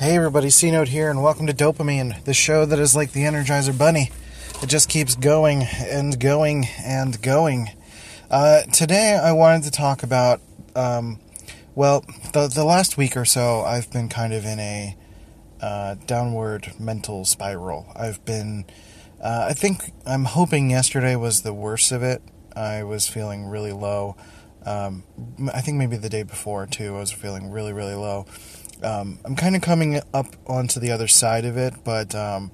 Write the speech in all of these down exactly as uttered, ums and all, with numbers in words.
Hey everybody, C-Note here, and welcome to Dopamine, the show that is like the Energizer Bunny. It just keeps going and going and going. Uh, today I wanted to talk about, um, well, the, the last week or so I've been kind of in a uh, downward mental spiral. I've been, uh, I think, I'm hoping yesterday was the worst of it. I was feeling really low. Um, I think maybe the day before too, I was feeling really, really low. Um, I'm kind of coming up onto the other side of it, but um,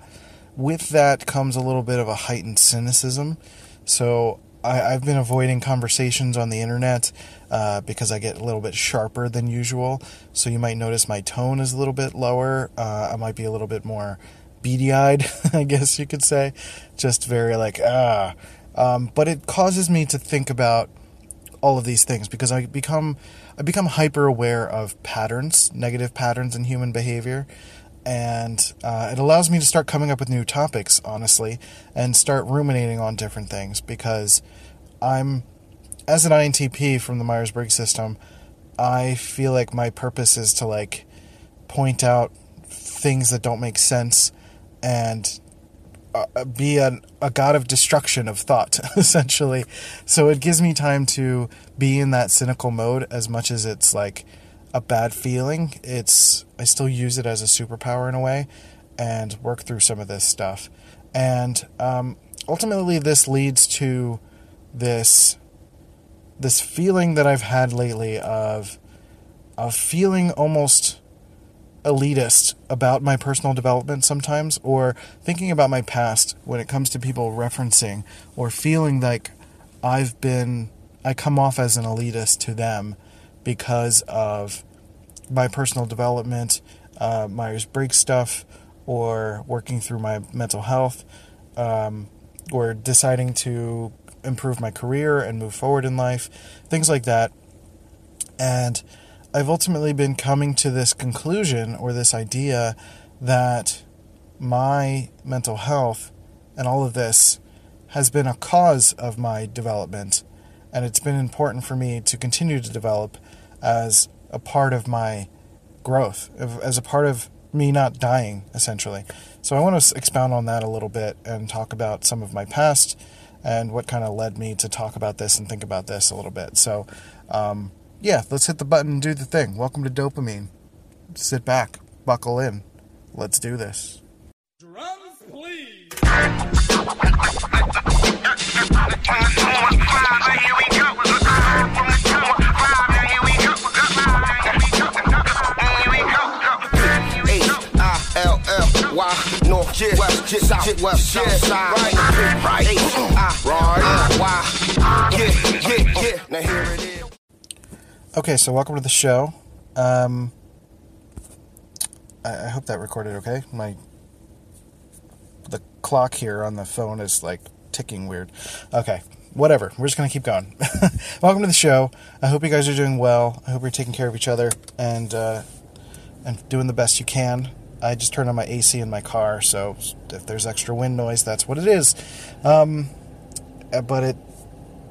with that comes a little bit of a heightened cynicism. So I, I've been avoiding conversations on the internet uh, because I get a little bit sharper than usual. So you might notice my tone is a little bit lower. Uh, I might be a little bit more beady-eyed, I guess you could say. Just very like, ah. Um, but it causes me to think about all of these things because I become I become hyper aware of patterns, negative patterns in human behavior, and uh, it allows me to start coming up with new topics, honestly, and start ruminating on different things because I'm, as an I N T P from the Myers-Briggs system, I feel like my purpose is to like point out things that don't make sense and Uh, be an, a god of destruction of thought, essentially. So it gives me time to be in that cynical mode as much as it's like a bad feeling. It's I still use it as a superpower in a way and work through some of this stuff. And um, ultimately this leads to this this feeling that I've had lately of of feeling almost elitist about my personal development sometimes, or thinking about my past when it comes to people referencing or feeling like I've been, I come off as an elitist to them because of my personal development, uh, Myers-Briggs stuff, or working through my mental health, um, or deciding to improve my career and move forward in life, things like that. And I've ultimately been coming to this conclusion or this idea that my mental health and all of this has been a cause of my development, and it's been important for me to continue to develop as a part of my growth, as a part of me not dying, essentially. So I want to expound on that a little bit and talk about some of my past and what kind of led me to talk about this and think about this a little bit. So, um... yeah, let's hit the button and do the thing. Welcome to Dopamine. Sit back, buckle in. Let's do this. Drums, please. Now here it is. Okay, so welcome to the show. Um, I, I hope that recorded okay. My the clock here on the phone is like ticking weird. Okay, whatever. We're just gonna keep going. Welcome to the show. I hope you guys are doing well. I hope you're taking care of each other and uh, and doing the best you can. I just turned on my A C in my car, so if there's extra wind noise, that's what it is. Um, but it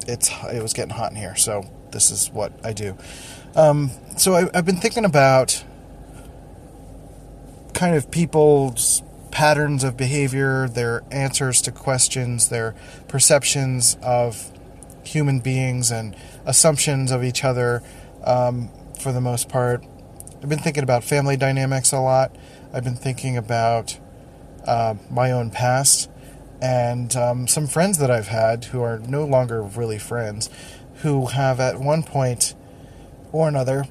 it's it was getting hot in here, so. This is what I do. Um, so I, I've been thinking about kind of people's patterns of behavior, their answers to questions, their perceptions of human beings and assumptions of each other um, for the most part. I've been thinking about family dynamics a lot. I've been thinking about uh, my own past and um, some friends that I've had who are no longer really friends, who have at one point or another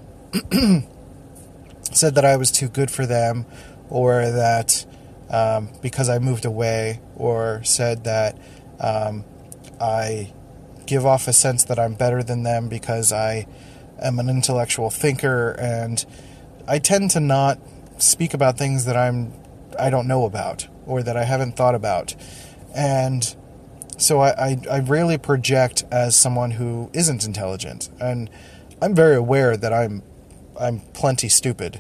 said that I was too good for them, or that um, because I moved away, or said that um, I give off a sense that I'm better than them because I am an intellectual thinker, and I tend to not speak about things that I'm, I don't know about, or that I haven't thought about, and so I, I, I rarely project as someone who isn't intelligent, and I'm very aware that I'm I'm plenty stupid.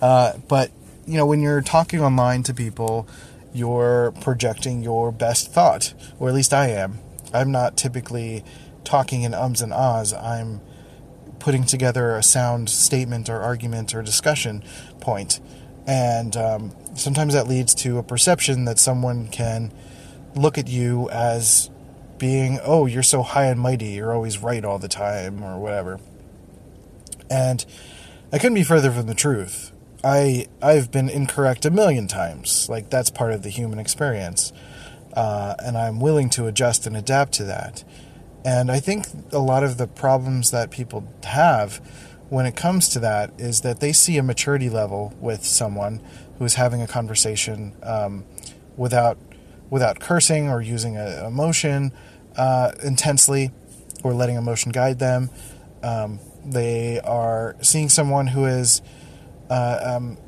uh, but you know, when you're talking online to people, you're projecting your best thought, or at least I am. I'm not typically talking in ums and ahs. I'm putting together a sound statement or argument or discussion point. And um, sometimes that leads to a perception that someone can look at you as being, oh, you're so high and mighty, you're always right all the time, or whatever. And I couldn't be further from the truth. I, I've been incorrect a million times. Like, that's part of the human experience. Uh, and I'm willing to adjust and adapt to that. And I think a lot of the problems that people have when it comes to that is that they see a maturity level with someone who's having a conversation um, without without cursing or using a emotion uh, intensely or letting emotion guide them. Um, they are seeing someone who has uh, um,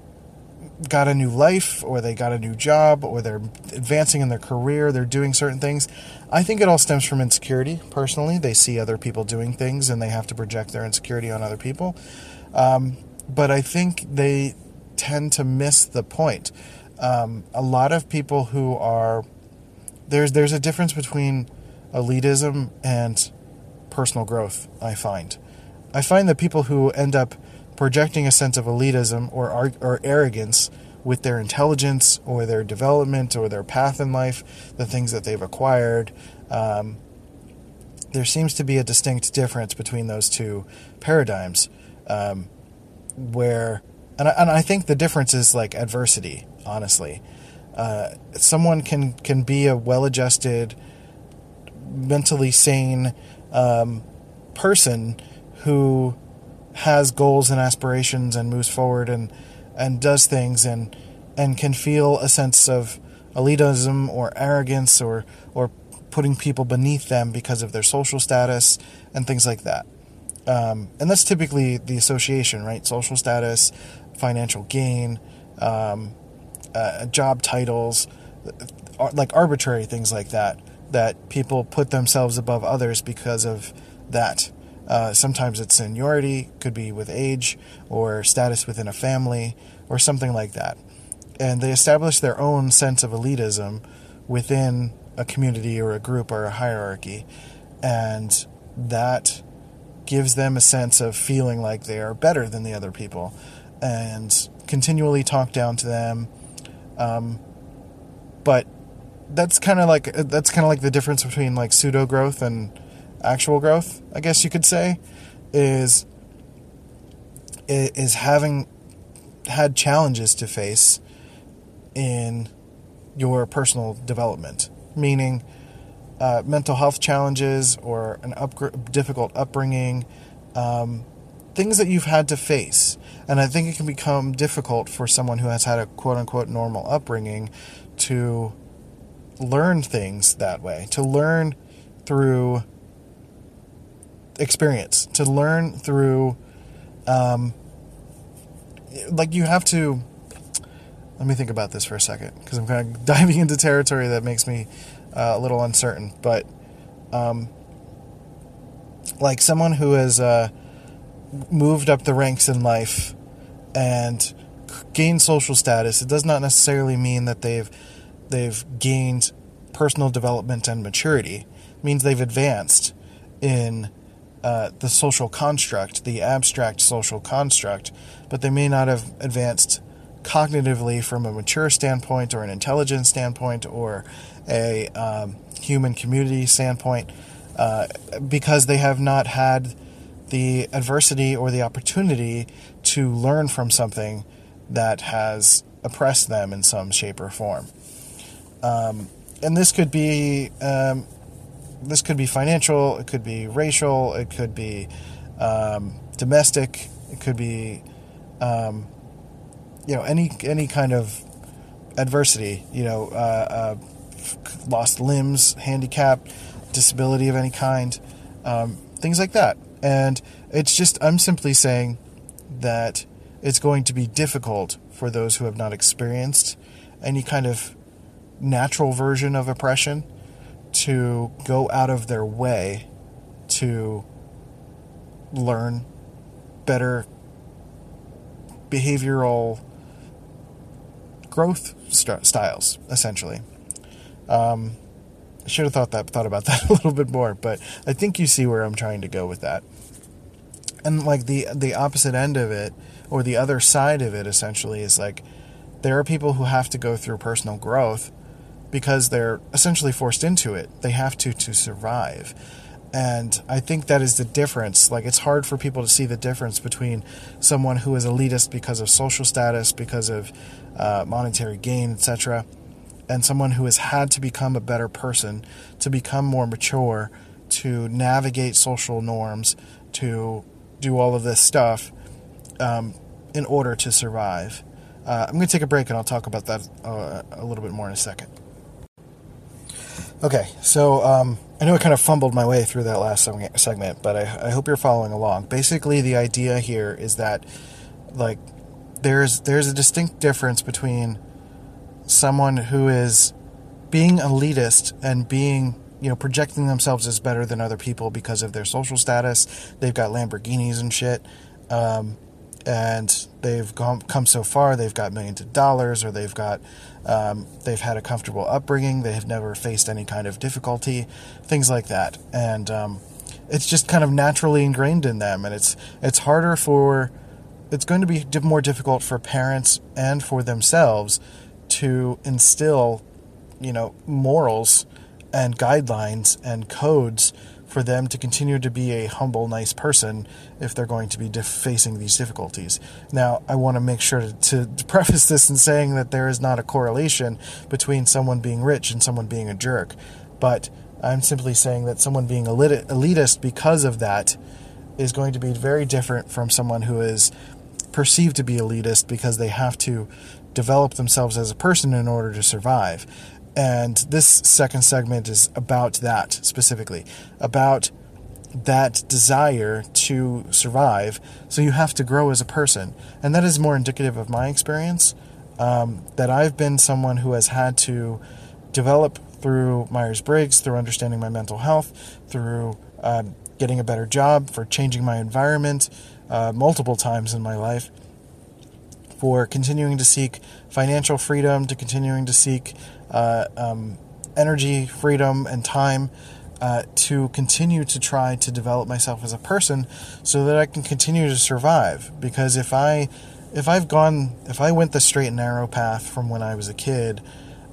got a new life, or they got a new job, or they're advancing in their career, they're doing certain things. I think it all stems from insecurity, personally. They see other people doing things, and they have to project their insecurity on other people. Um, but I think they tend to miss the point. Um, a lot of people who are... There's, there's a difference between elitism and personal growth, I find. I find that people who end up projecting a sense of elitism or or arrogance with their intelligence or their development or their path in life, the things that they've acquired. Um, there seems to be a distinct difference between those two paradigms, um, where, and I, and I think the difference is like adversity, honestly. Uh, someone can, can be a well-adjusted, mentally sane um, person who has goals and aspirations and moves forward and and does things and and can feel a sense of elitism or arrogance or or putting people beneath them because of their social status and things like that. Um, and that's typically the association, right? Social status, financial gain, um, uh, job titles, like arbitrary things like that, that people put themselves above others because of that. Uh, sometimes it's seniority, could be with age or status within a family or something like that. And they establish their own sense of elitism within a community or a group or a hierarchy. And that gives them a sense of feeling like they are better than the other people and continually talk down to them. Um, but that's kind of like, that's kind of like the difference between like pseudo growth and actual growth, I guess you could say, is is having had challenges to face in your personal development, meaning uh, mental health challenges or an up, difficult upbringing, um, things that you've had to face. And I think it can become difficult for someone who has had a quote-unquote normal upbringing to learn things that way, to learn through experience, to learn through, um, like you have to, let me think about this for a second, because I'm kind of diving into territory that makes me uh, a little uncertain, but, um, like someone who has, uh, moved up the ranks in life and gained social status, it does not necessarily mean that they've, they've gained personal development and maturity. It means they've advanced in Uh, the social construct, the abstract social construct, but they may not have advanced cognitively from a mature standpoint or an intelligence standpoint or a um, human community standpoint uh, because they have not had the adversity or the opportunity to learn from something that has oppressed them in some shape or form. Um, and this could be... Um, This could be financial, it could be racial, it could be um, domestic, it could be, um, you know, any any kind of adversity, you know, uh, uh, lost limbs, handicap, disability of any kind, um, things like that. And it's just, I'm simply saying that it's going to be difficult for those who have not experienced any kind of natural version of oppression to go out of their way to learn better behavioral growth st- styles, essentially. Um, I should have thought that, thought about that a little bit more, but I think you see where I'm trying to go with that. And like the the opposite end of it, or the other side of it essentially, is like there are people who have to go through personal growth because they're essentially forced into it. They have to to survive. And I think that is the difference. Like, it's hard for people to see the difference between someone who is elitist because of social status, because of uh, monetary gain, et cetera, and someone who has had to become a better person, to become more mature, to navigate social norms, to do all of this stuff um, in order to survive. Uh, I'm going to take a break, and I'll talk about that uh, a little bit more in a second. Okay, so um, I know I kind of fumbled my way through that last segment, but I, I hope you're following along. Basically, the idea here is that, like, there's there's a distinct difference between someone who is being elitist and being, you know, projecting themselves as better than other people because of their social status. They've got Lamborghinis and shit, um, and they've gone, come so far. They've got millions of dollars, or they've got, um, they've had a comfortable upbringing. They have never faced any kind of difficulty, things like that. And um, it's just kind of naturally ingrained in them. And it's it's harder for, it's going to be more difficult for parents and for themselves to instill, you know, morals and guidelines and codes for them to continue to be a humble, nice person if they're going to be def- facing these difficulties. Now, I want to make sure to, to, to preface this in saying that there is not a correlation between someone being rich and someone being a jerk, but I'm simply saying that someone being elit- elitist because of that is going to be very different from someone who is perceived to be elitist because they have to develop themselves as a person in order to survive. And this second segment is about that specifically, about that desire to survive. So you have to grow as a person. And that is more indicative of my experience, um, that I've been someone who has had to develop through Myers-Briggs, through understanding my mental health, through uh, getting a better job, for changing my environment uh, multiple times in my life, for continuing to seek financial freedom, to continuing to seek uh, um, energy, freedom, and time, uh, to continue to try to develop myself as a person so that I can continue to survive. Because if I, if I've gone, if I went the straight and narrow path from when I was a kid,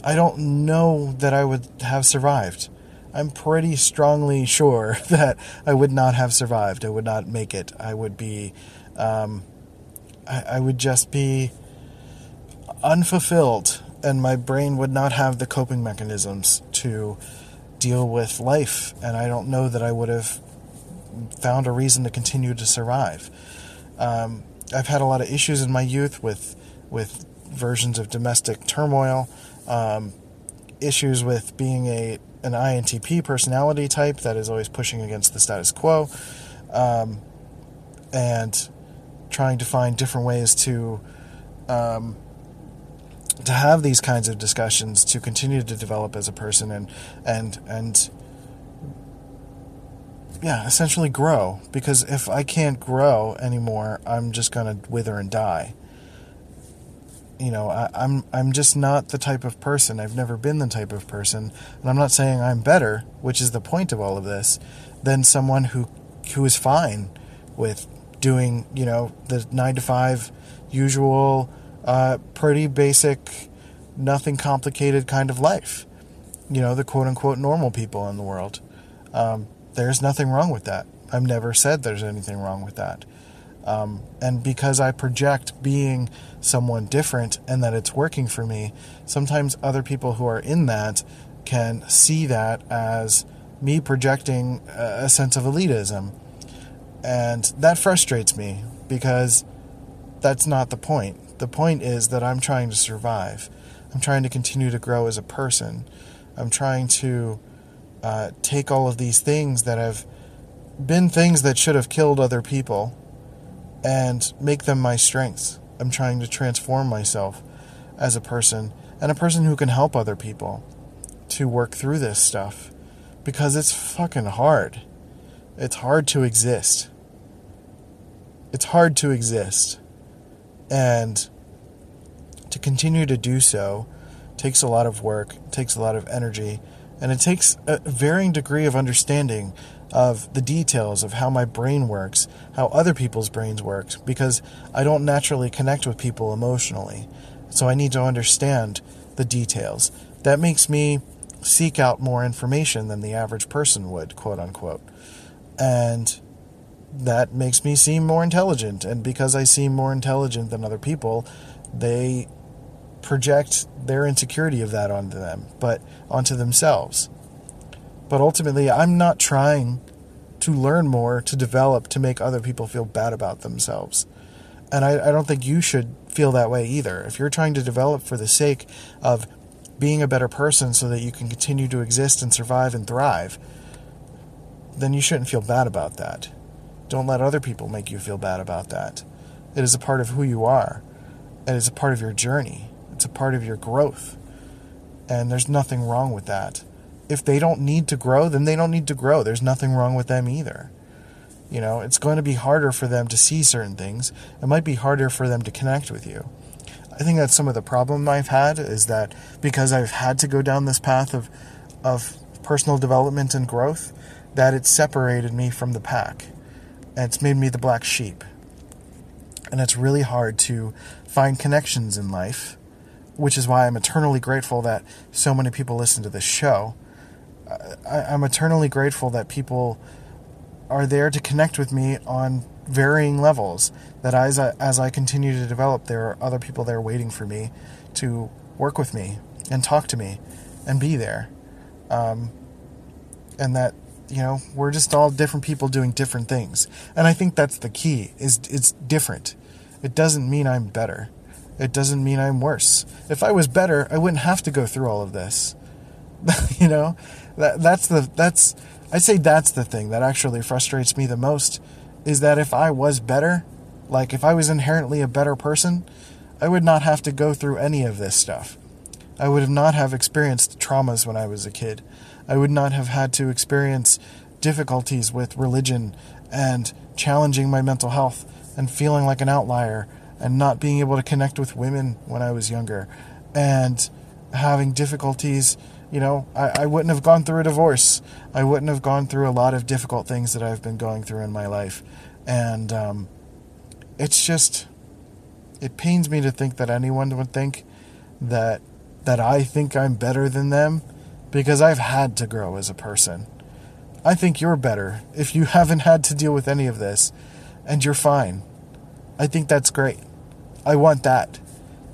I don't know that I would have survived. I'm pretty strongly sure that I would not have survived. I would not make it. I would be, um, I would just be unfulfilled, and my brain would not have the coping mechanisms to deal with life, and I don't know that I would have found a reason to continue to survive. Um, I've had a lot of issues in my youth with with versions of domestic turmoil, um, issues with being a an I N T P personality type that is always pushing against the status quo, um, and trying to find different ways to um, to have these kinds of discussions, to continue to develop as a person and and and yeah, essentially grow. Because if I can't grow anymore, I'm just gonna wither and die. You know, I, I'm I'm just not the type of person. I've never been the type of person, and I'm not saying I'm better, which is the point of all of this, than someone who who is fine with doing, you know, the nine to five usual, uh, pretty basic, nothing complicated kind of life. You know, the quote unquote normal people in the world. Um, there's nothing wrong with that. I've never said there's anything wrong with that. Um, and because I project being someone different and that it's working for me, sometimes other people who are in that can see that as me projecting a sense of elitism. And that frustrates me, because that's not the point. The point is that I'm trying to survive. I'm trying to continue to grow as a person. I'm trying to uh, take all of these things that have been things that should have killed other people and make them my strengths. I'm trying to transform myself as a person, and a person who can help other people to work through this stuff, because it's fucking hard. It's hard to exist. It's hard to exist. And to continue to do so takes a lot of work, takes a lot of energy, and it takes a varying degree of understanding of the details of how my brain works, how other people's brains work, because I don't naturally connect with people emotionally. So I need to understand the details. That makes me seek out more information than the average person would, quote unquote. And that makes me seem more intelligent. And because I seem more intelligent than other people, they project their insecurity of that onto them, but onto themselves. But ultimately, I'm not trying to learn more, to develop, to make other people feel bad about themselves. And I, I don't think you should feel that way either. If you're trying to develop for the sake of being a better person so that you can continue to exist and survive and thrive, then you shouldn't feel bad about that. Don't let other people make you feel bad about that. It is a part of who you are. It is a part of your journey. It's a part of your growth. And there's nothing wrong with that. If they don't need to grow, then they don't need to grow. There's nothing wrong with them either. You know, it's going to be harder for them to see certain things. It might be harder for them to connect with you. I think that's some of the problem I've had, is that because I've had to go down this path of of personal development and growth, that it's separated me from the pack. And it's made me the black sheep. And it's really hard to find connections in life, which is why I'm eternally grateful that so many people listen to this show. I, I'm eternally grateful that people are there to connect with me on varying levels, that as I, as I continue to develop, there are other people there waiting for me to work with me and talk to me and be there. Um, and that, you know, we're just all different people doing different things. And I think that's the key, is it's different. It doesn't mean I'm better. It doesn't mean I'm worse. If I was better, I wouldn't have to go through all of this. You know, that that's the, that's, I'd say that's the thing that actually frustrates me the most, is that if I was better, like if I was inherently a better person, I would not have to go through any of this stuff. I would have not have experienced traumas when I was a kid. I would not have had to experience difficulties with religion and challenging my mental health and feeling like an outlier and not being able to connect with women when I was younger, and having difficulties, you know, I, I wouldn't have gone through a divorce. I wouldn't have gone through a lot of difficult things that I've been going through in my life. And um, it's just, it pains me to think that anyone would think that that I think I'm better than them, because I've had to grow as a person. I think you're better if you haven't had to deal with any of this, and you're fine. I think that's great. I want that.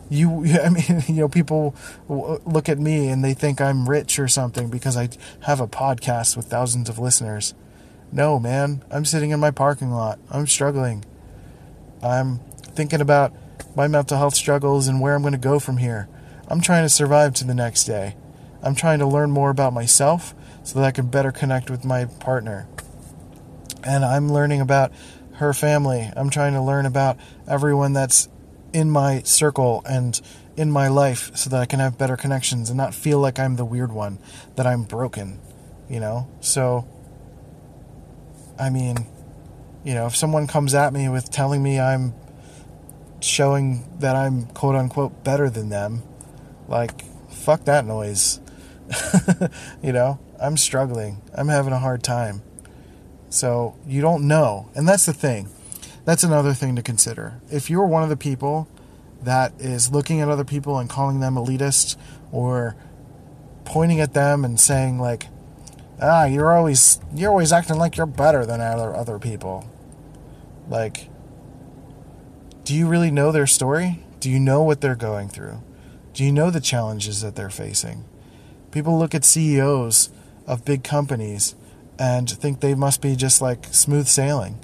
You, I mean, you know, people look at me and they think I'm rich or something because I have a podcast with thousands of listeners. No, man, I'm sitting in my parking lot. I'm struggling. I'm thinking about my mental health struggles and where I'm going to go from here. I'm trying to survive to the next day. I'm trying to learn more about myself so that I can better connect with my partner. And I'm learning about her family. I'm trying to learn about everyone that's in my circle and in my life so that I can have better connections and not feel like I'm the weird one, that I'm broken, you know? So, I mean, you know, if someone comes at me with telling me I'm showing that I'm quote unquote better than them, like, fuck that noise. You know, I'm struggling. I'm having a hard time. So you don't know. And that's the thing. That's another thing to consider. If you're one of the people that is looking at other people and calling them elitist, or pointing at them and saying like, ah, you're always, you're always acting like you're better than other, other people. Like, do you really know their story? Do you know what they're going through? Do you know the challenges that they're facing? People look at C E Os of big companies and think they must be just like smooth sailing.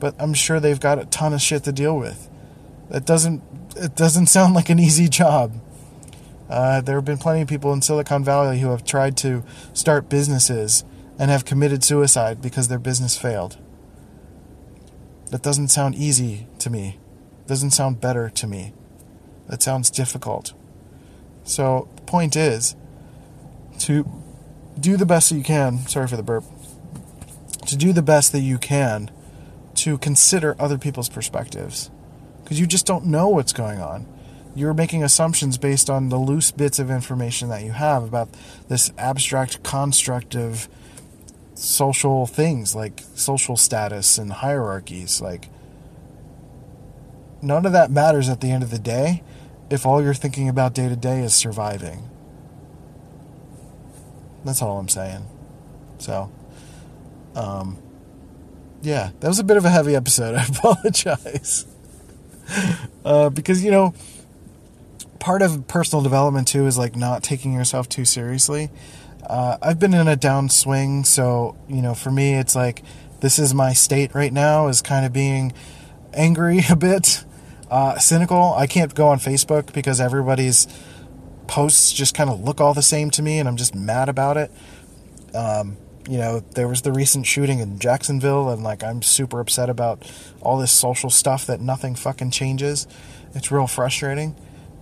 But I'm sure they've got a ton of shit to deal with. That doesn't, it doesn't sound like an easy job. Uh, there have been plenty of people in Silicon Valley who have tried to start businesses and have committed suicide because their business failed. That doesn't sound easy to me. Doesn't sound better to me. That sounds difficult. So the point is to do the best that you can. Sorry for the burp. To do the best that you can to consider other people's perspectives, because you just don't know what's going on. You're making assumptions based on the loose bits of information that you have about this abstract construct of social things like social status and hierarchies. Like, none of that matters at the end of the day if all you're thinking about day to day is surviving. That's all I'm saying. So, um, yeah, that was a bit of a heavy episode. I apologize. uh, because, you know, part of personal development, too, is, like, not taking yourself too seriously. Uh, I've been in a downswing, so, you know, for me, it's like, this is my state right now, is kind of being angry a bit, uh, cynical. I can't go on Facebook because everybody's posts just kind of look all the same to me, and I'm just mad about it. Um, you know, there was the recent shooting in Jacksonville, and, like, I'm super upset about all this social stuff that nothing fucking changes. It's real frustrating.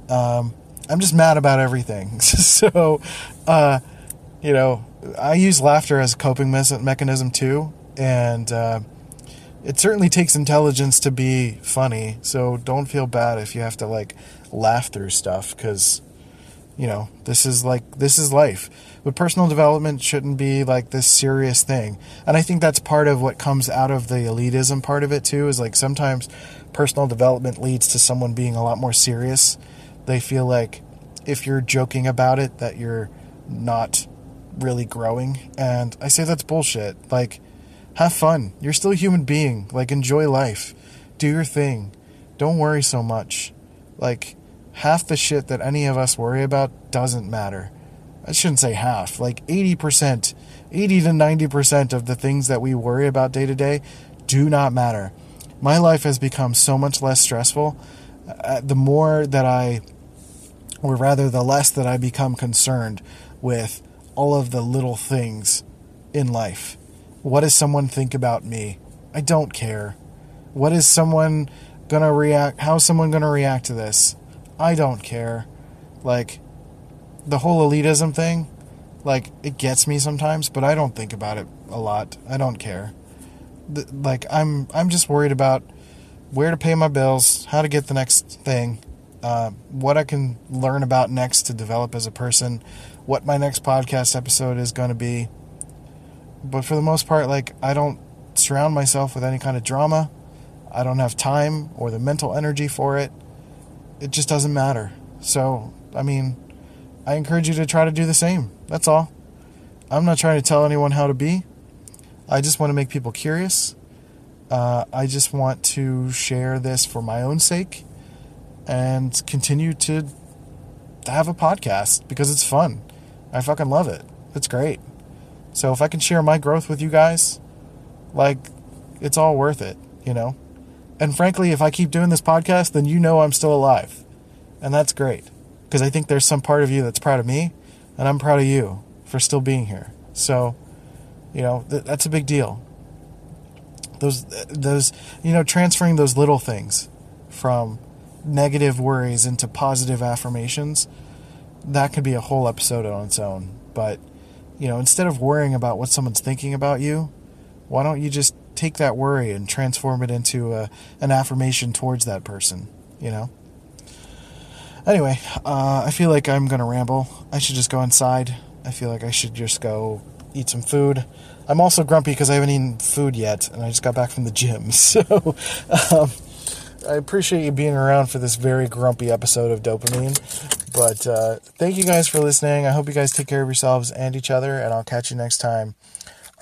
Um, I'm just mad about everything. So, uh, you know, I use laughter as a coping mechanism too. And, uh, it certainly takes intelligence to be funny. So don't feel bad if you have to, like, laugh through stuff. 'Cause, you know, this is like, this is life. But personal development shouldn't be, like, this serious thing. And I think that's part of what comes out of the elitism part of it too, is, like, sometimes personal development leads to someone being a lot more serious. They feel like if you're joking about it, that you're not really growing. And I say that's bullshit. Like, have fun. You're still a human being. Like, enjoy life. Do your thing. Don't worry so much. Like, half the shit that any of us worry about doesn't matter. I shouldn't say half. Like, eighty percent, eighty to ninety percent of the things that we worry about day to day do not matter. My life has become so much less stressful. Uh, the more that I, or rather the less that I become concerned with all of the little things in life. What does someone think about me? I don't care. What is someone going to react? How is someone going to react to this? I don't care. Like, the whole elitism thing, like, it gets me sometimes, but I don't think about it a lot. I don't care. The, like, I'm, I'm just worried about where to pay my bills, how to get the next thing, uh, what I can learn about next to develop as a person, what my next podcast episode is going to be. But for the most part, like, I don't surround myself with any kind of drama. I don't have time or the mental energy for it. It just doesn't matter. So, I mean, I encourage you to try to do the same. That's all. I'm not trying to tell anyone how to be. I just want to make people curious. Uh, I just want to share this for my own sake and continue to have a podcast because it's fun. I fucking love it. It's great. So if I can share my growth with you guys, like, it's all worth it, you know? And frankly, if I keep doing this podcast, then you know I'm still alive. And that's great because I think there's some part of you that's proud of me, and I'm proud of you for still being here. So, you know, th- that's a big deal. Those, those, you know, transferring those little things from negative worries into positive affirmations, that could be a whole episode on its own. But, you know, instead of worrying about what someone's thinking about you, why don't you just take that worry and transform it into a, an affirmation towards that person, you know? Anyway, uh, I feel like I'm going to ramble. I should just go inside. I feel like I should just go eat some food. I'm also grumpy because I haven't eaten food yet, and I just got back from the gym, so um, I appreciate you being around for this very grumpy episode of Dopamine, but uh, thank you guys for listening. I hope you guys take care of yourselves and each other, and I'll catch you next time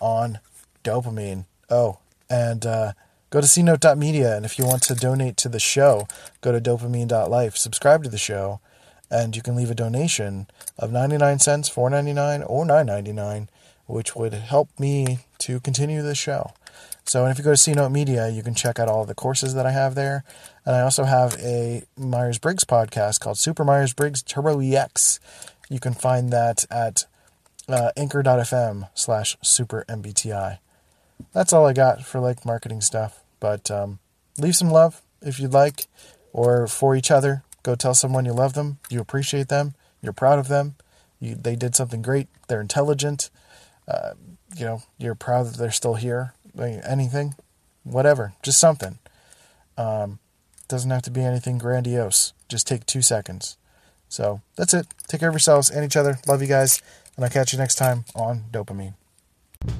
on Dopamine. Oh, and uh, go to c note dot media, and if you want to donate to the show, go to dopamine dot life, subscribe to the show, and you can leave a donation of ninety-nine cents, four ninety-nine, or nine ninety-nine, which would help me to continue this show. So, and if you go to C Note Media, you can check out all the courses that I have there. And I also have a Myers-Briggs podcast called Super Myers-Briggs Turbo E X. You can find that at uh, anchor dot f m slash super M B T I. That's all I got for, like, marketing stuff. But um, leave some love if you'd like, or for each other. Go tell someone you love them, you appreciate them, you're proud of them, you, they did something great, they're intelligent. Uh, you know, you're proud that they're still here, like, anything, whatever, just something. Um, doesn't have to be anything grandiose. Just take two seconds. So that's it. Take care of yourselves and each other. Love you guys. And I'll catch you next time on Dopamine.